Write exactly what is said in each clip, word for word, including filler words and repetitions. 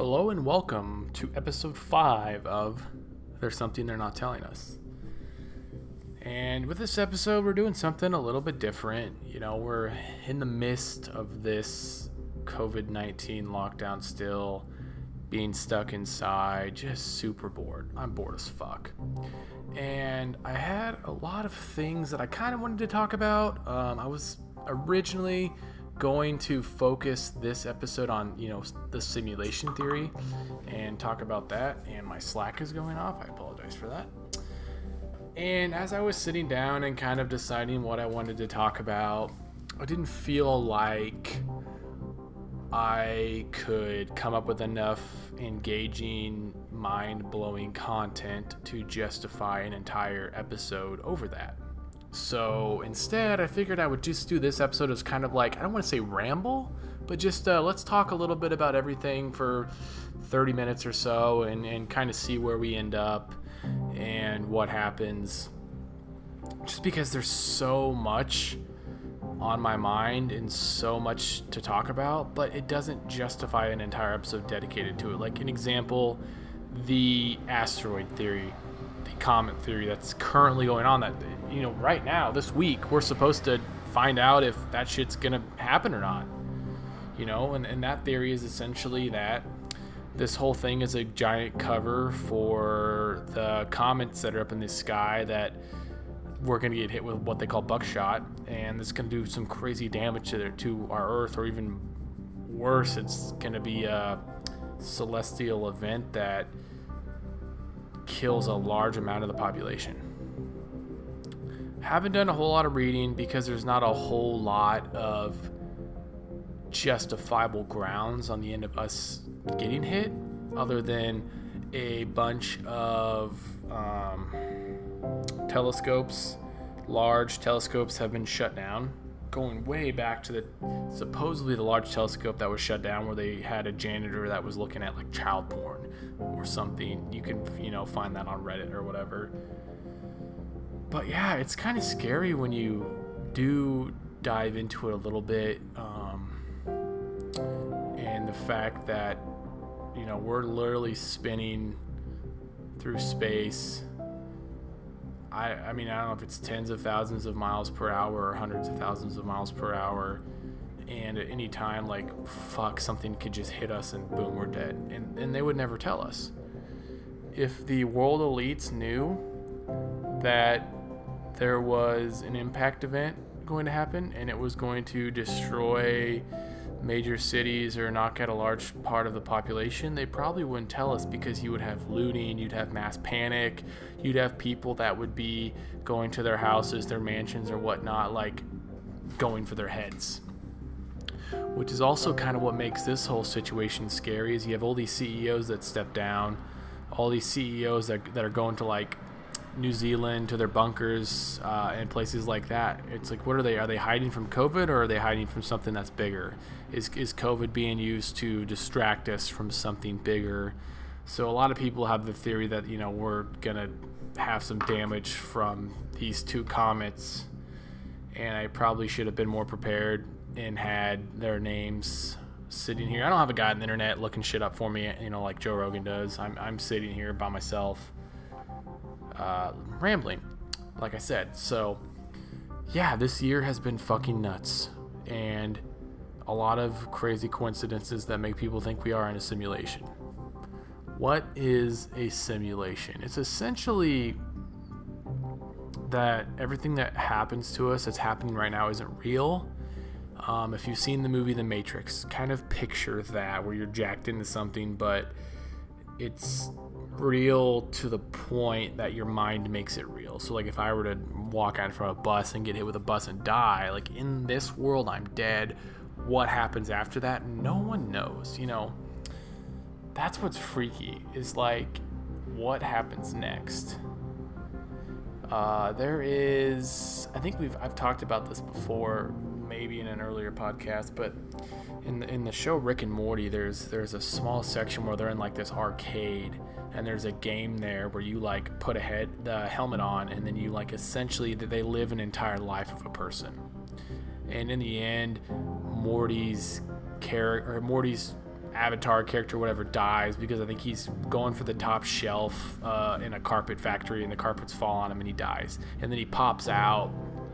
Hello and welcome to episode five of There's Something They're Not Telling Us. And with this episode, we're doing something a little bit different. You know, we're in the midst of this covid nineteen lockdown still, being stuck inside, just super bored. I'm bored as fuck. And I had a lot of things that I kind of wanted to talk about. Um, I was originally going to focus this episode on, you know, the simulation theory and talk about that, and my Slack is going off. I apologize for that. And as I was sitting down and kind of deciding what I wanted to talk about, I didn't feel like I could come up with enough engaging, mind-blowing content to justify an entire episode over that. So instead, I figured I would just do this episode as kind of like, I don't want to say ramble, but just uh, let's talk a little bit about everything for thirty minutes or so and, and kind of see where we end up and what happens. Just because there's so much on my mind and so much to talk about, but it doesn't justify an entire episode dedicated to it. Like an example, the asteroid theory. The comet theory that's currently going on, that, you know, right now, this week, we're supposed to find out if that shit's gonna happen or not, you know, and, and that theory is essentially that this whole thing is a giant cover for the comets that are up in the sky that we're gonna get hit with what they call buckshot, and it's gonna do some crazy damage to their, to our Earth, or even worse, it's gonna be a celestial event that kills a large amount of the population. Haven't done a whole lot of reading because there's not a whole lot of justifiable grounds on the end of us getting hit, other than a bunch of um, telescopes. Large telescopes have been shut down, going way back to the supposedly the large telescope that was shut down, where they had a janitor that was looking at like child porn or something. You can, you know, find that on Reddit or whatever. But yeah, it's kind of scary when you do dive into it a little bit, um, and the fact that, you know, we're literally spinning through space. I, I mean, I don't know if it's tens of thousands of miles per hour or hundreds of thousands of miles per hour, and at any time, like, fuck, something could just hit us and boom, we're dead. And, and they would never tell us. If the world elites knew that there was an impact event going to happen and it was going to destroy major cities or knock out a large part of the population, they probably wouldn't tell us, because you would have looting, you'd have mass panic, you'd have people that would be going to their houses, their mansions or whatnot, like going for their heads, which is also kind of what makes this whole situation scary. Is you have all these C E Os that step down, all these C E Os that, that are going to like New Zealand to their bunkers uh, and places like that. It's like, what are they? Are they hiding from COVID, or are they hiding from something that's bigger? Is is COVID being used to distract us from something bigger? So a lot of people have the theory that, you know, we're gonna have some damage from these two comets, and I probably should have been more prepared and had their names sitting here. I don't have a guy on the internet looking shit up for me, you know, like Joe Rogan does. I'm I'm sitting here by myself. Uh, rambling, like I said. So yeah, this year has been fucking nuts, and a lot of crazy coincidences that make people think we are in a simulation. What is a simulation? It's essentially that everything that happens to us that's happening right now isn't real. Um, if you've seen the movie The Matrix, kind of picture that, where you're jacked into something, but it's real to the point that your mind makes it real. So like if I were to walk out in front of a bus and get hit with a bus and die, like in this world I'm dead. What happens after that? No one knows, you know. That's what's freaky, is like what happens next. Uh, there is, I think we've I've talked about this before, maybe in an earlier podcast, but in the, in the show Rick and Morty, there's there's a small section where they're in like this arcade, and there's a game there where you like put a head the helmet on, and then you like essentially that they live an entire life of a person. And in the end, Morty's character, Morty's avatar character, whatever, dies because I think he's going for the top shelf uh, in a carpet factory, and the carpets fall on him and he dies. And then he pops out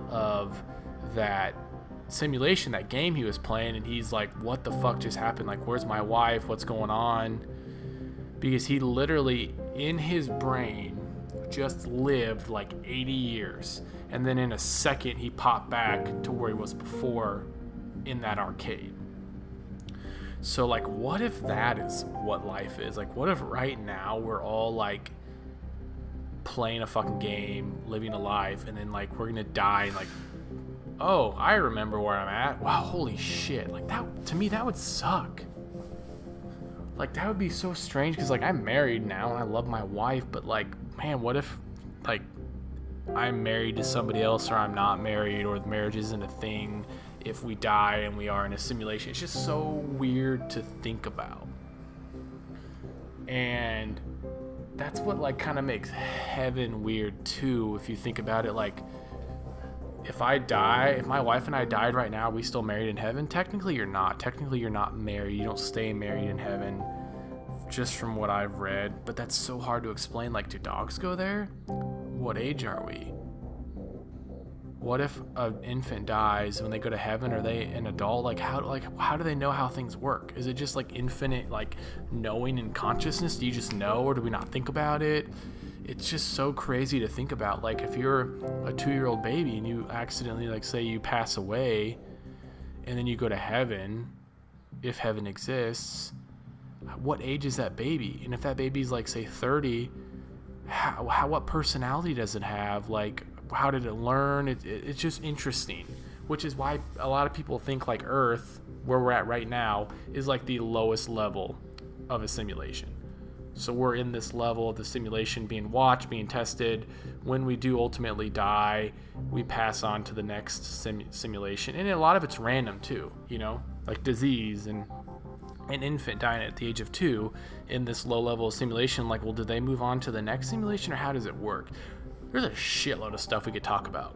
of that simulation, that game he was playing, and he's like, what the fuck just happened? Like, where's my wife? What's going on? Because he literally, in his brain, just lived like eighty years. And then in a second, he popped back to where he was before in that arcade. So, like, what if that is what life is? Like, what if right now we're all, like, playing a fucking game, living a life, and then, like, we're gonna die and, like, oh, I remember where I'm at. Wow, holy shit. Like, that, to me, that would suck. Like, that would be so strange, because, like, I'm married now and I love my wife, but, like, man, what if, like, I'm married to somebody else, or I'm not married, or the marriage isn't a thing if we die and we are in a simulation? It's just so weird to think about. And that's what, like, kind of makes heaven weird, too, if you think about it. Like, if I die, if my wife and I died right now, are we still married in heaven? Technically, you're not. Technically, you're not married. You don't stay married in heaven, just from what I've read. But that's so hard to explain. Like, do dogs go there? What age are we? What if an infant dies when they go to heaven? Are they an adult? Like, how, like, how do they know how things work? Is it just, like, infinite, like, knowing and consciousness? Do you just know, or do we not think about it? It's just so crazy to think about. Like, if you're a two-year-old baby and you accidentally, like, say you pass away and then you go to heaven, if heaven exists, what age is that baby? And if that baby's, like, say thirty, how, how what personality does it have? Like, how did it learn? It, it, it's just interesting, which is why a lot of people think, like, Earth, where we're at right now, is, like, the lowest level of a simulation. So we're in this level of the simulation, being watched, being tested. When we do ultimately die, we pass on to the next sim- simulation. And a lot of it's random too, you know, like disease and an infant dying at the age of two in this low level of simulation. Like, well, did they move on to the next simulation, or how does it work? There's a shitload of stuff we could talk about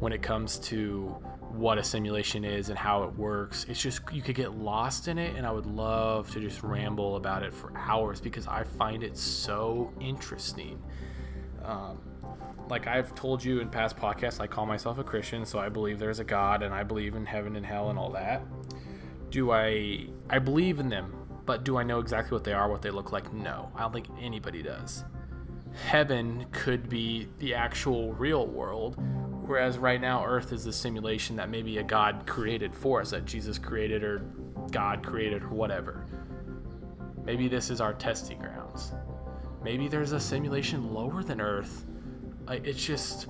when it comes to what a simulation is and how it works. It's just, you could get lost in it, and I would love to just ramble about it for hours, because I find it so interesting. Um, like I've told you in past podcasts, I call myself a Christian, so I believe there's a God, and I believe in heaven and hell and all that. Do I, I believe in them, but do I know exactly what they are, what they look like? No, I don't think anybody does. Heaven could be the actual real world, whereas right now Earth is the simulation that maybe a God created for us, that Jesus created, or God created, or whatever. Maybe this is our testing grounds. Maybe there's a simulation lower than Earth. It's just,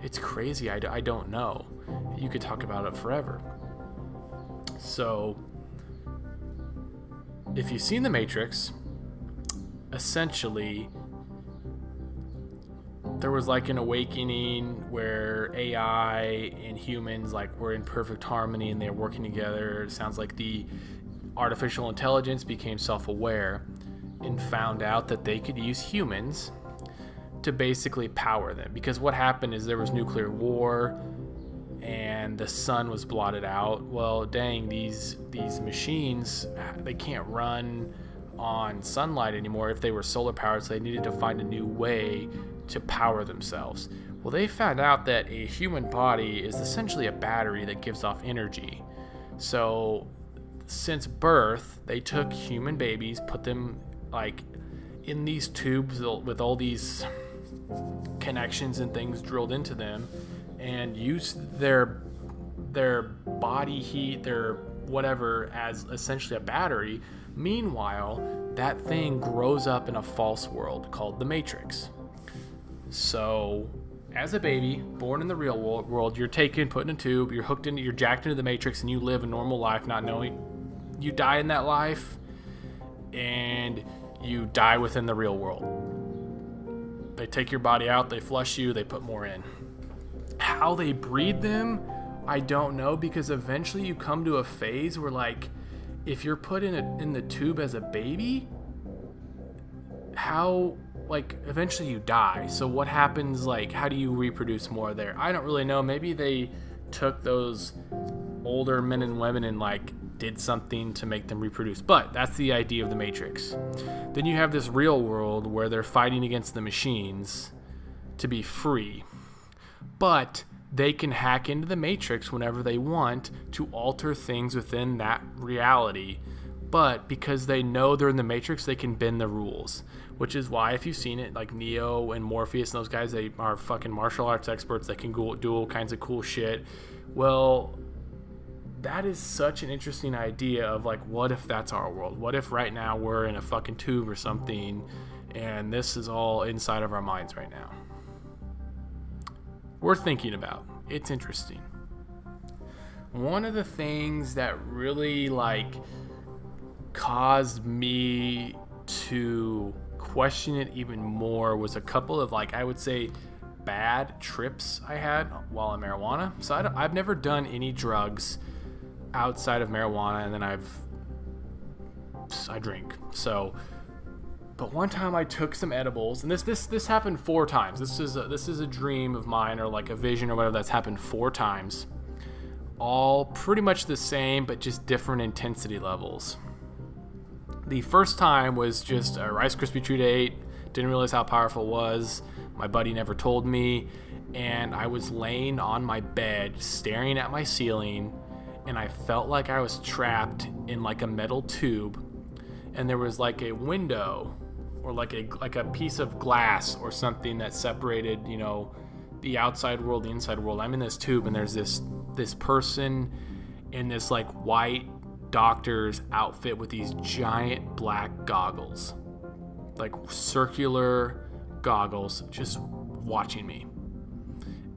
it's crazy. I, I don't know. You could talk about it forever. So, if you've seen The Matrix, essentially, there was like an awakening where A I and humans, like, were in perfect harmony and they were working together. It sounds like the artificial intelligence became self-aware and found out that they could use humans to basically power them. Because what happened is there was nuclear war and the sun was blotted out. Well, dang, these these machines, they can't run on sunlight anymore if they were solar powered, so they needed to find a new way to power themselves. Well, they found out that a human body is essentially a battery that gives off energy. So since birth, they took human babies, put them like in these tubes with all these connections and things drilled into them, and used their their body heat, their whatever, as essentially a battery. Meanwhile, that thing grows up in a false world called the Matrix. So, as a baby, born in the real world, you're taken, put in a tube, you're hooked into, you're jacked into the Matrix, and you live a normal life, not knowing you die in that life, and you die within the real world. They take your body out, they flush you, they put more in. How they breed them, I don't know, because eventually you come to a phase where, like, if you're put in a, in the tube as a baby, how... like, eventually you die. So what happens, like, how do you reproduce more there? I don't really know. Maybe they took those older men and women and, like, did something to make them reproduce. But that's the idea of the Matrix. Then you have this real world where they're fighting against the machines to be free. But they can hack into the Matrix whenever they want to alter things within that reality. But because they know they're in the Matrix, they can bend the rules. Which is why, if you've seen it, like Neo and Morpheus and those guys, they are fucking martial arts experts that can go do all kinds of cool shit. Well, that is such an interesting idea of, like, what if that's our world? What if right now we're in a fucking tube or something, and this is all inside of our minds right now? Worth thinking about. It's interesting. One of the things that really, like, caused me to question it even more was a couple of, like, I would say bad trips I had while on marijuana. So I don't, I've never done any drugs outside of marijuana, and then I've I drink. So, but one time I took some edibles, and this this this happened four times. This is a, this is a dream of mine, or like a vision or whatever, that's happened four times, all pretty much the same, but just different intensity levels. The first time was just a Rice Krispie treat I ate. Didn't realize how powerful it was. My buddy never told me. And I was laying on my bed, staring at my ceiling. And I felt like I was trapped in like a metal tube. And there was like a window or like a, like a piece of glass or something that separated, you know, the outside world, the inside world. I'm in this tube, and there's this, this person in this like white doctor's outfit with these giant black goggles, like circular goggles, just watching me.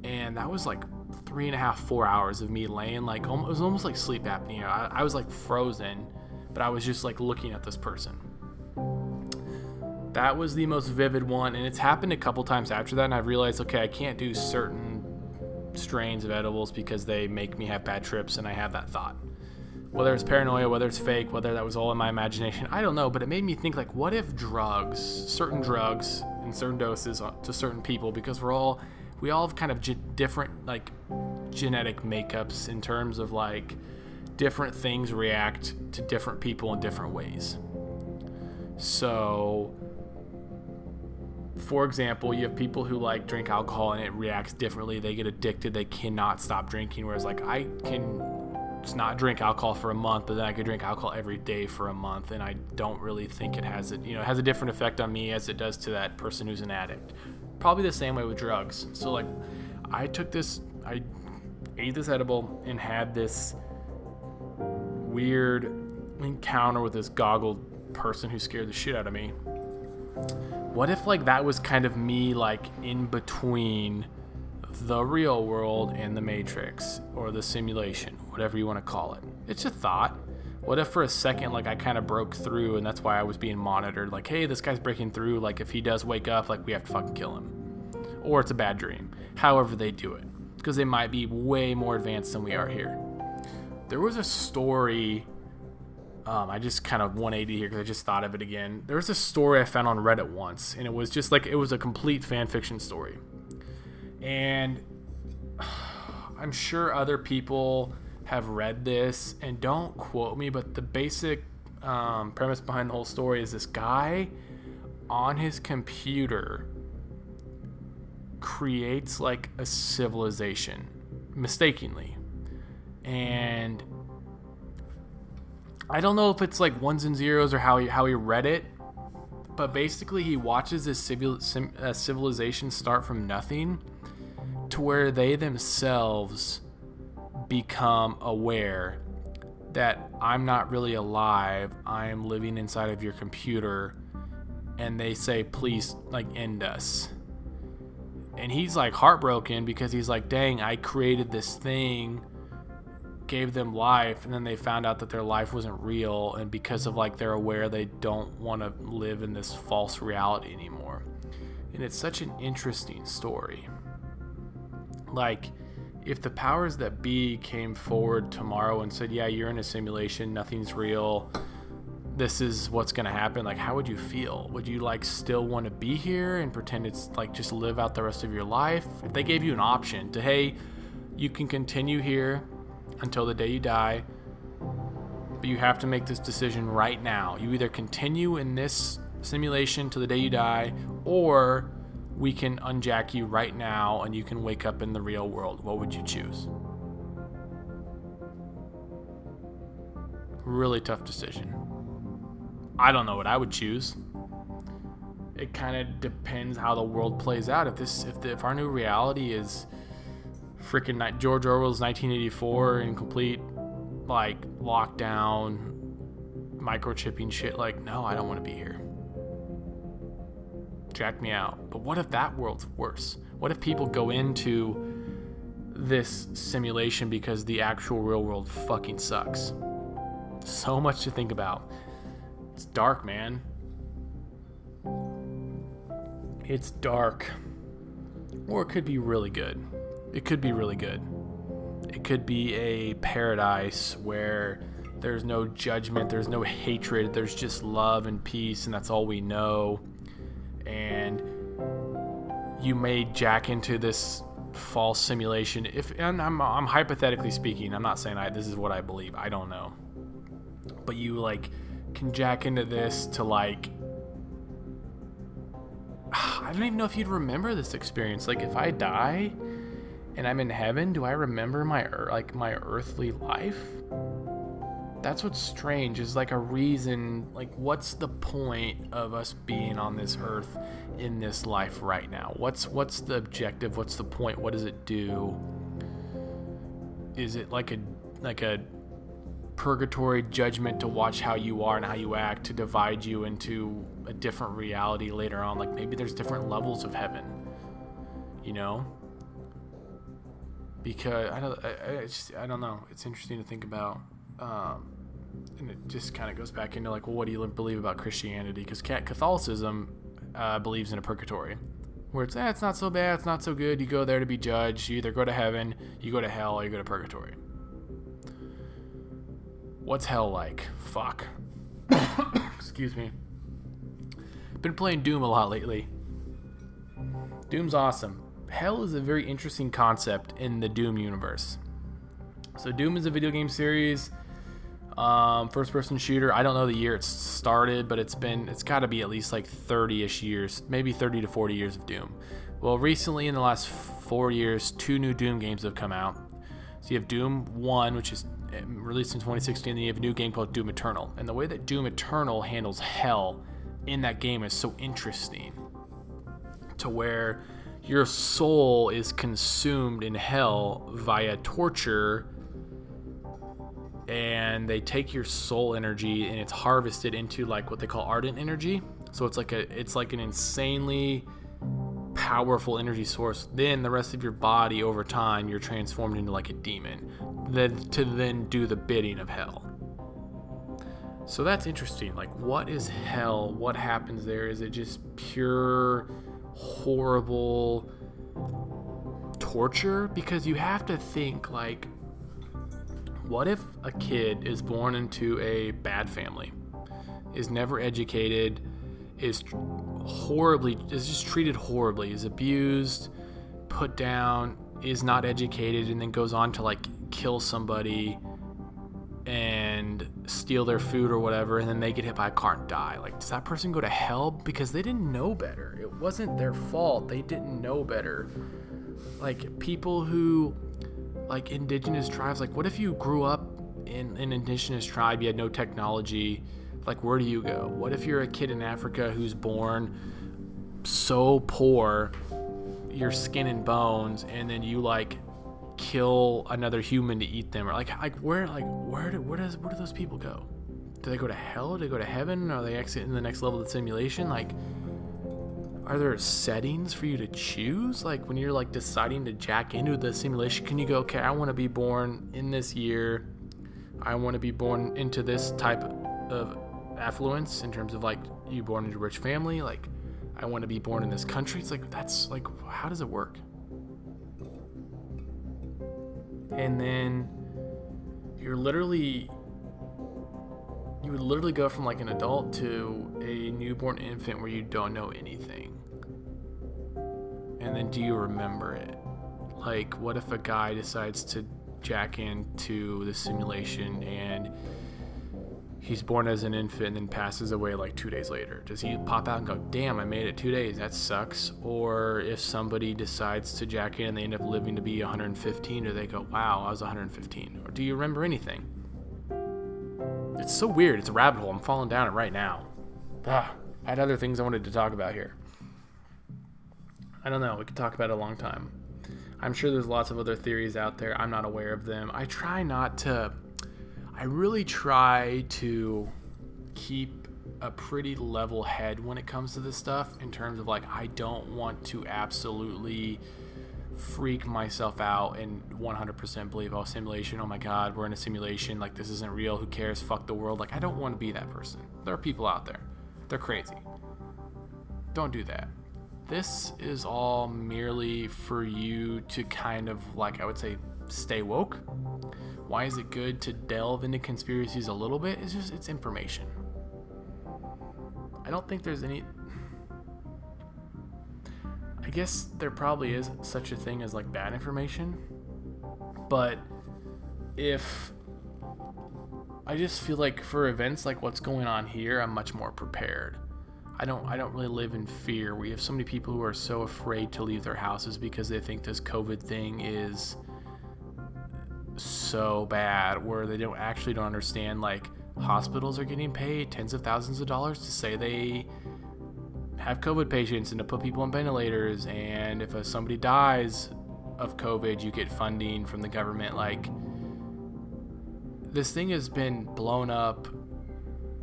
And that was like three and a half four hours of me laying like, it was almost like sleep apnea. I, I was like frozen, but I was just like looking at this person. That was the most vivid one, and it's happened a couple times after that, and I realized, okay, I can't do certain strains of edibles because they make me have bad trips, and I have that thought. Whether it's paranoia, whether it's fake, whether that was all in my imagination, I don't know, but it made me think, like, what if drugs, certain drugs in certain doses to certain people, because we're all, we all have kind of ge- different, like, genetic makeups in terms of, like, different things react to different people in different ways. So, for example, you have people who, like, drink alcohol and it reacts differently. They get addicted. They cannot stop drinking, whereas, like, I can just not drink alcohol for a month, but then I could drink alcohol every day for a month, and I don't really think it has it, you know, it has a different effect on me as it does to that person who's an addict. Probably the same way with drugs. So, like, I took this, I ate this edible and had this weird encounter with this goggled person who scared the shit out of me. What if, like, that was kind of me, like, in between the real world and the Matrix, or the simulation, whatever you want to call it? It's a thought. What if for a second, like, I kind of broke through, and that's why I was being monitored, like, hey, this guy's breaking through, like, if he does wake up, like, we have to fucking kill him, or it's a bad dream, however they do it, because they might be way more advanced than we are here. There was a story, um I just kind of one eighty here because I just thought of it again. There was a story I found on Reddit once, and it was just like, it was a complete fan fiction story. And I'm sure other people have read this, and don't quote me, but the basic um, premise behind the whole story is this guy on his computer creates like a civilization, mistakenly. And I don't know if it's like ones and zeros or how he, how he read it, but basically he watches this civil, sim, uh, civilization start from nothing, to where they themselves become aware that I'm not really alive, I am living inside of your computer, and they say, please, like, end us. And he's like heartbroken, because he's like, dang, I created this thing, gave them life, and then they found out that their life wasn't real, and because of, like, they're aware, they don't want to live in this false reality anymore. And it's such an interesting story. Like, if the powers that be came forward tomorrow and said, yeah, you're in a simulation, nothing's real, this is what's going to happen, like, how would you feel? Would you, like, still want to be here and pretend it's, like, just live out the rest of your life? If they gave you an option to, hey, you can continue here until the day you die, but you have to make this decision right now. You either continue in this simulation till the day you die, or we can unjack you right now and you can wake up in the real world. What would you choose? Really tough decision. I don't know what I would choose. It kind of depends how the world plays out. If this, if, the, if our new reality is freaking ni- George Orwell's nineteen eighty-four and complete like lockdown, microchipping shit, like no, I don't want to be here. Jack me out. But what if that world's worse? What if people go into this simulation because the actual real world fucking sucks? So much to think about. It's dark, man. It's dark. Or it could be really good. It could be really good. It could be a paradise where there's no judgment, there's no hatred, there's just love and peace, and that's all we know. And you may jack into this false simulation. If and I'm, I'm hypothetically speaking, I'm not saying I, this is what I believe. I don't know. But you like can jack into this to like, I don't even know if you'd remember this experience. Like if I die and I'm in heaven, do I remember my like my earthly life? That's what's strange, is like a reason, like what's the point of us being on this earth in this life right now? What's what's the objective? What's the point? What does it do? Is it like a like a purgatory judgment to watch how you are and how you act, to divide you into a different reality later on? Like maybe there's different levels of heaven, you know? Because I don't, I, I, just, I don't know. It's interesting to think about. Um, and it just kind of goes back into like, well, what do you believe about Christianity? Because Catholicism uh, believes in a purgatory, where it's, eh, it's not so bad, it's not so good. You go there to be judged. You either go to heaven, you go to hell, or you go to purgatory. What's hell like? Fuck. Excuse me. Been playing Doom a lot lately. Doom's awesome. Hell is a very interesting concept in the Doom universe. So Doom is a video game series, um, first-person shooter. I don't know the year it started, but it's been, it's got to be at least like thirty-ish years, maybe thirty to forty years of Doom. Well, recently in the last four years, two new Doom games have come out. So you have Doom one, which is released in twenty sixteen, and then you have a new game called Doom Eternal. And the way that Doom Eternal handles hell in that game is so interesting, to where your soul is consumed in hell via torture, and they take your soul energy and it's harvested into like what they call ardent energy. So it's like a it's like an insanely powerful energy source. Then the rest of your body over time, you're transformed into like a demon that to then do the bidding of hell. So that's interesting. Like, what is hell? What happens there? Is it just pure horrible torture? Because you have to think, like, what if a kid is born into a bad family, is never educated, is horribly, is just treated horribly, is abused, put down, is not educated, and then goes on to, like, kill somebody and steal their food or whatever, and then they get hit by a car and die? Like, does that person go to hell? Because they didn't know better. It wasn't their fault. They didn't know better. Like, people who... like indigenous tribes, like what if you grew up in an indigenous tribe, you had no technology, like where do you go? What if you're a kid in Africa who's born so poor, your skin and bones, and then you like kill another human to eat them? Or like like where like where do where does where do those people go? Do they go to hell? Do they go to heaven? Are they exiting the next level of the simulation? Like, are there settings for you to choose? Like when you're like deciding to jack into the simulation, can you go, okay, I want to be born in this year. I want to be born into this type of affluence in terms of like you born into a rich family. Like I want to be born in this country. It's like, that's like, how does it work? And then you're literally, you would literally go from like an adult to a newborn infant where you don't know anything. And then do you remember it? Like, what if a guy decides to jack into the simulation and he's born as an infant and passes away like two days later? Does he pop out and go, damn, I made it two days, that sucks? Or if somebody decides to jack in and they end up living to be one hundred fifteen, do they go, wow, I was one hundred fifteen? Or do you remember anything? It's so weird. It's a rabbit hole. I'm falling down it right now. Ugh. I had other things I wanted to talk about here. I don't know. We could talk about it a long time. I'm sure there's lots of other theories out there. I'm not aware of them. I try not to... I really try to keep a pretty level head when it comes to this stuff, in terms of like, I don't want to absolutely freak myself out and one hundred percent believe, oh, simulation, oh my god, we're in a simulation, like this isn't real, who cares, fuck the world. Like, I don't want to be that person. There are people out there. They're crazy. Don't do that. This is all merely for you to kind of, like, I would say, stay woke. Why is it good to delve into conspiracies a little bit? It's just, it's information. I don't think there's any... I guess there probably is such a thing as, like, bad information. But if... I just feel like for events like what's going on here, I'm much more prepared. I don't I don't really live in fear. We have so many people who are so afraid to leave their houses because they think this COVID thing is so bad, where they don't actually don't understand, like, hospitals are getting paid tens of thousands of dollars to say they have COVID patients and to put people on ventilators, and if a, somebody dies of COVID, you get funding from the government. Like, this thing has been blown up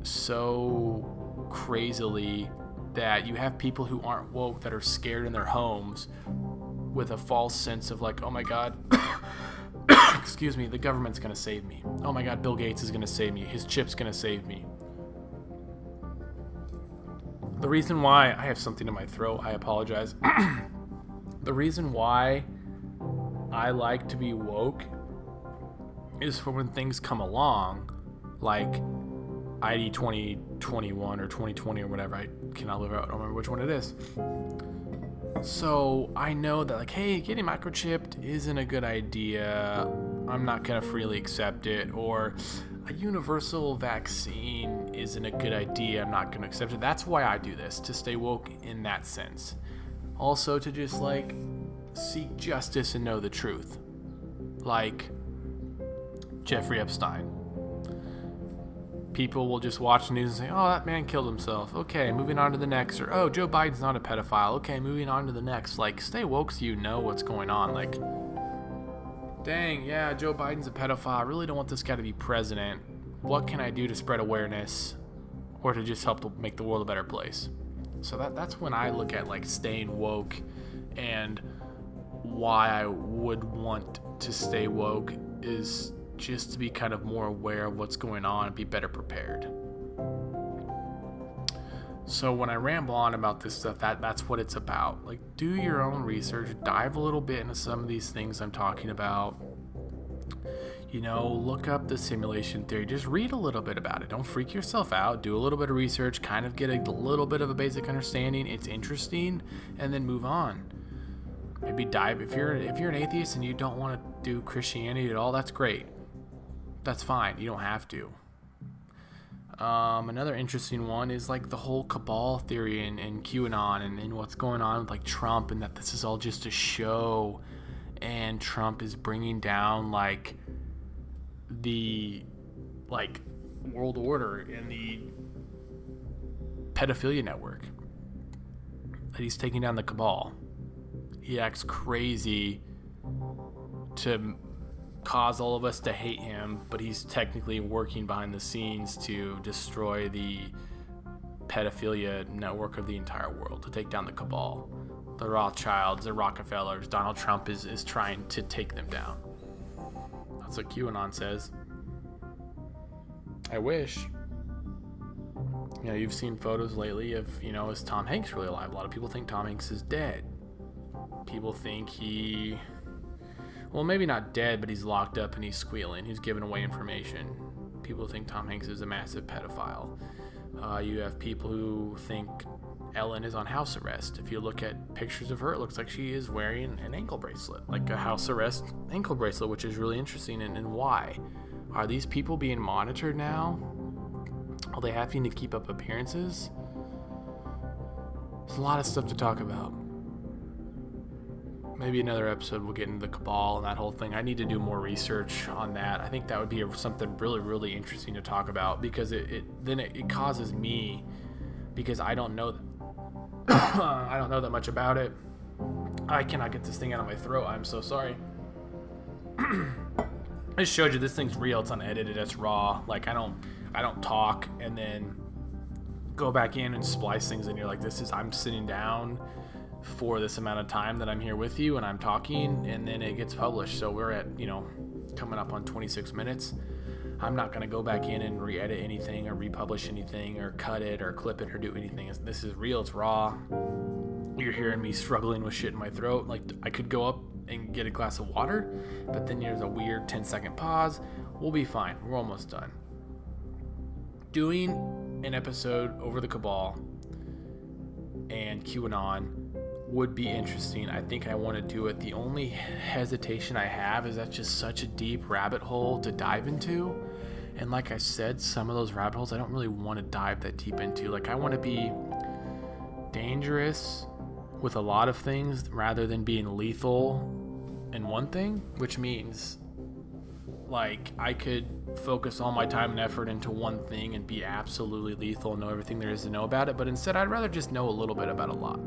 so crazily that you have people who aren't woke that are scared in their homes with a false sense of like, oh my god, excuse me, the government's gonna save me. Oh my god, Bill Gates is gonna save me. His chip's gonna save me. The reason why, I have something in my throat, I apologize. The reason why I like to be woke is for when things come along, like I D twenty twenty-one or twenty twenty or whatever, I cannot live out, I don't remember which one it is. So I know that, like, hey, getting microchipped isn't a good idea, I'm not gonna freely accept it, or a universal vaccine isn't a good idea, I'm not gonna accept it. That's why I do this, to stay woke in that sense. Also to just, like, seek justice and know the truth. Like, Jeffrey Epstein. People will just watch the news and say, oh, that man killed himself, okay, moving on to the next. Or, oh, Joe Biden's not a pedophile, okay, moving on to the next. Like, stay woke so you know what's going on. Like, dang, yeah, Joe Biden's a pedophile, I really don't want this guy to be president. What can I do to spread awareness or to just help to make the world a better place? So that that's when I look at, like, staying woke and why I would want to stay woke is just to be kind of more aware of what's going on and be better prepared. So when I ramble on about this stuff, that that's what it's about. Like, do your own research, dive a little bit into some of these things I'm talking about. You know, look up the simulation theory, just read a little bit about it, don't freak yourself out, do a little bit of research, kind of get a little bit of a basic understanding, it's interesting, and then move on. Maybe dive, if you're if you're an atheist and you don't want to do Christianity at all, that's great. That's fine. You don't have to. Um, another interesting one is, like, the whole cabal theory and, and QAnon and, and what's going on with, like, Trump, and that this is all just a show and Trump is bringing down, like, the, like, world order and the pedophilia network. That he's taking down the cabal. He acts crazy to... cause all of us to hate him, but he's technically working behind the scenes to destroy the pedophilia network of the entire world, to take down the cabal. The Rothschilds, the Rockefellers, Donald Trump is, is trying to take them down. That's what QAnon says. I wish. You know, you've seen photos lately of, you know, is Tom Hanks really alive? A lot of people think Tom Hanks is dead. People think he... well, maybe not dead, but he's locked up and he's squealing. He's giving away information. People think Tom Hanks is a massive pedophile. Uh, you have people who think Ellen is on house arrest. If you look at pictures of her, it looks like she is wearing an ankle bracelet, like a house arrest ankle bracelet, which is really interesting. And, and why? Are these people being monitored now? all they have to do to keep up appearances. There's a lot of stuff to talk about. Maybe another episode we'll get into the Cabal and that whole thing. I need to do more research on that. I think that would be something really, really interesting to talk about, because it, it then it, it causes me, because I don't know I don't know that much about it. I cannot get this thing out of my throat. I'm so sorry. I just showed you this thing's real. It's unedited. It's raw. Like I don't I don't talk and then go back in and splice things, and you're like, this is I'm sitting down for this amount of time that I'm here with you and I'm talking, and then it gets published. So we're at, you know, coming up on twenty-six minutes. I'm not going to go back in and re-edit anything or republish anything or cut it or clip it or do anything. This is real. It's raw. You're hearing me struggling with shit in my throat. Like I could go up and get a glass of water, but then there's a weird ten second pause. We'll be fine. We're almost done. Doing an episode over the Cabal and QAnon would be interesting. I think I want to do it. The only hesitation I have is that's just such a deep rabbit hole to dive into. And like I said, some of those rabbit holes I don't really want to dive that deep into. Like I want to be dangerous with a lot of things rather than being lethal in one thing, which means like I could focus all my time and effort into one thing and be absolutely lethal and know everything there is to know about it. But instead, I'd rather just know a little bit about a lot.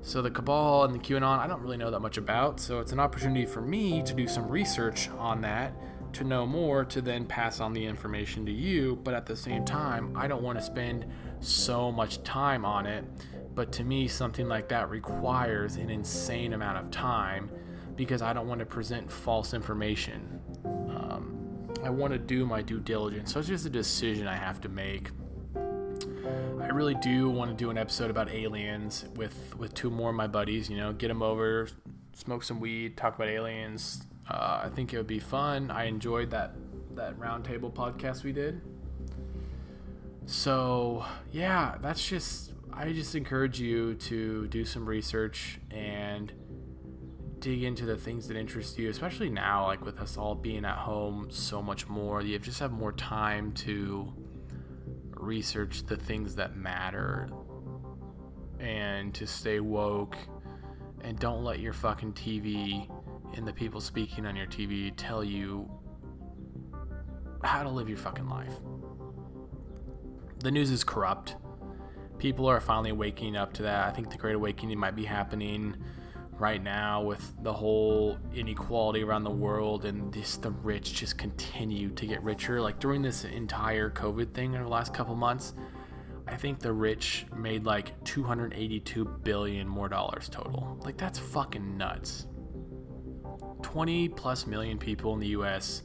So the Cabal and the QAnon, I don't really know that much about, so it's an opportunity for me to do some research on that, to know more, to then pass on the information to you. But at the same time, I don't want to spend so much time on it. But to me, something like that requires an insane amount of time, because I don't want to present false information. Um, I want to do my due diligence, so it's just a decision I have to make. I really do want to do an episode about aliens with, with two more of my buddies, you know, get them over, smoke some weed, talk about aliens. Uh, I think it would be fun. I enjoyed that, that roundtable podcast we did. So, yeah, that's just, I just encourage you to do some research and dig into the things that interest you, especially now, like with us all being at home so much more. You just have more time to research the things that matter and to stay woke, and don't let your fucking T V and the people speaking on your T V tell you how to live your fucking life. The news is corrupt. People are finally waking up to that. I think the Great Awakening might be happening right now with the whole inequality around the world, and this the rich just continue to get richer. Like during this entire COVID thing in the last couple months, I think the rich made like two hundred eighty-two billion more dollars total. Like that's fucking nuts. twenty plus million people in the U S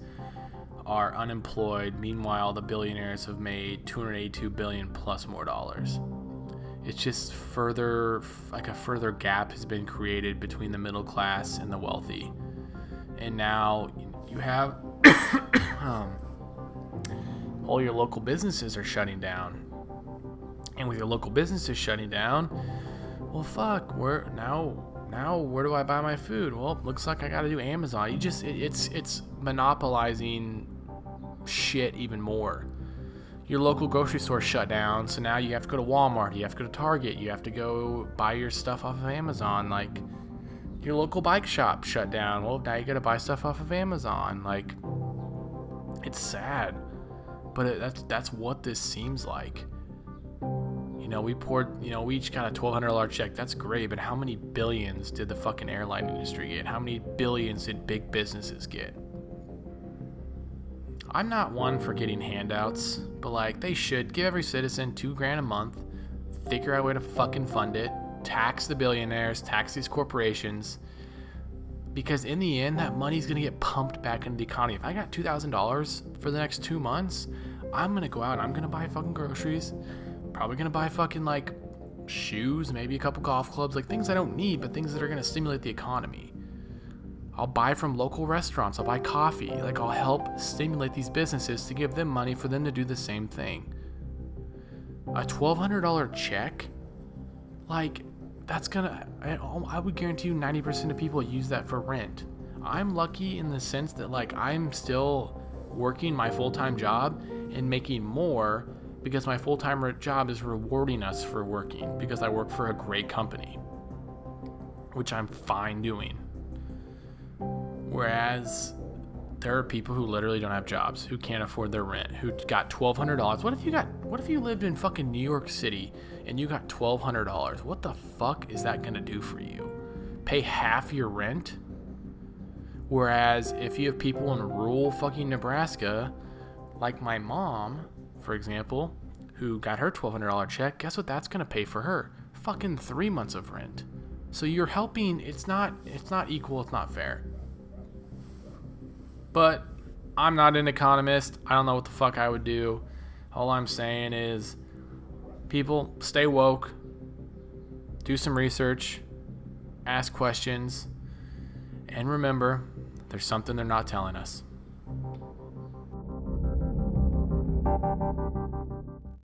are unemployed. Meanwhile, the billionaires have made two hundred eighty-two billion plus more dollars. It's just further, like a further gap has been created between the middle class and the wealthy. And now you have, um, all your local businesses are shutting down. And with your local businesses shutting down, well, fuck, where now, now where do I buy my food? Well, it looks like I got to do Amazon. You just, it, it's, it's monopolizing shit even more. Your local grocery store shut down, so now you have to go to Walmart, you have to go to Target, you have to go buy your stuff off of Amazon. Like, your local bike shop shut down, well, now you gotta buy stuff off of Amazon. Like, it's sad, but it, that's that's what this seems like. You know, we poured, you know, we each got a twelve hundred dollars check, that's great, but how many billions did the fucking airline industry get? How many billions did big businesses get? I'm not one for getting handouts, but like they should give every citizen two grand a month, figure out a way to fucking fund it, tax the billionaires, tax these corporations, because in the end, that money's going to get pumped back into the economy. If I got two thousand dollars for the next two months, I'm going to go out and I'm going to buy fucking groceries, probably going to buy fucking like shoes, maybe a couple golf clubs, like things I don't need, but things that are going to stimulate the economy. I'll buy from local restaurants, I'll buy coffee, like I'll help stimulate these businesses to give them money for them to do the same thing. A twelve hundred dollars check, like that's gonna, I would guarantee you ninety percent of people use that for rent. I'm lucky in the sense that like I'm still working my full-time job and making more because my full-time job is rewarding us for working, because I work for a great company, which I'm fine doing. Whereas there are people who literally don't have jobs, who can't afford their rent, who got twelve hundred dollars. What if you got, what if you lived in fucking New York City and you got twelve hundred dollars? What the fuck is that going to do for you? Pay half your rent? Whereas if you have people in rural fucking Nebraska, like my mom, for example, who got her twelve hundred dollars check, guess what that's going to pay for her? Fucking three months of rent. So you're helping, it's not, it's not equal, it's not fair. But I'm not an economist. I don't know what the fuck I would do. All I'm saying is, people, stay woke. Do some research. Ask questions. And remember, there's something they're not telling us.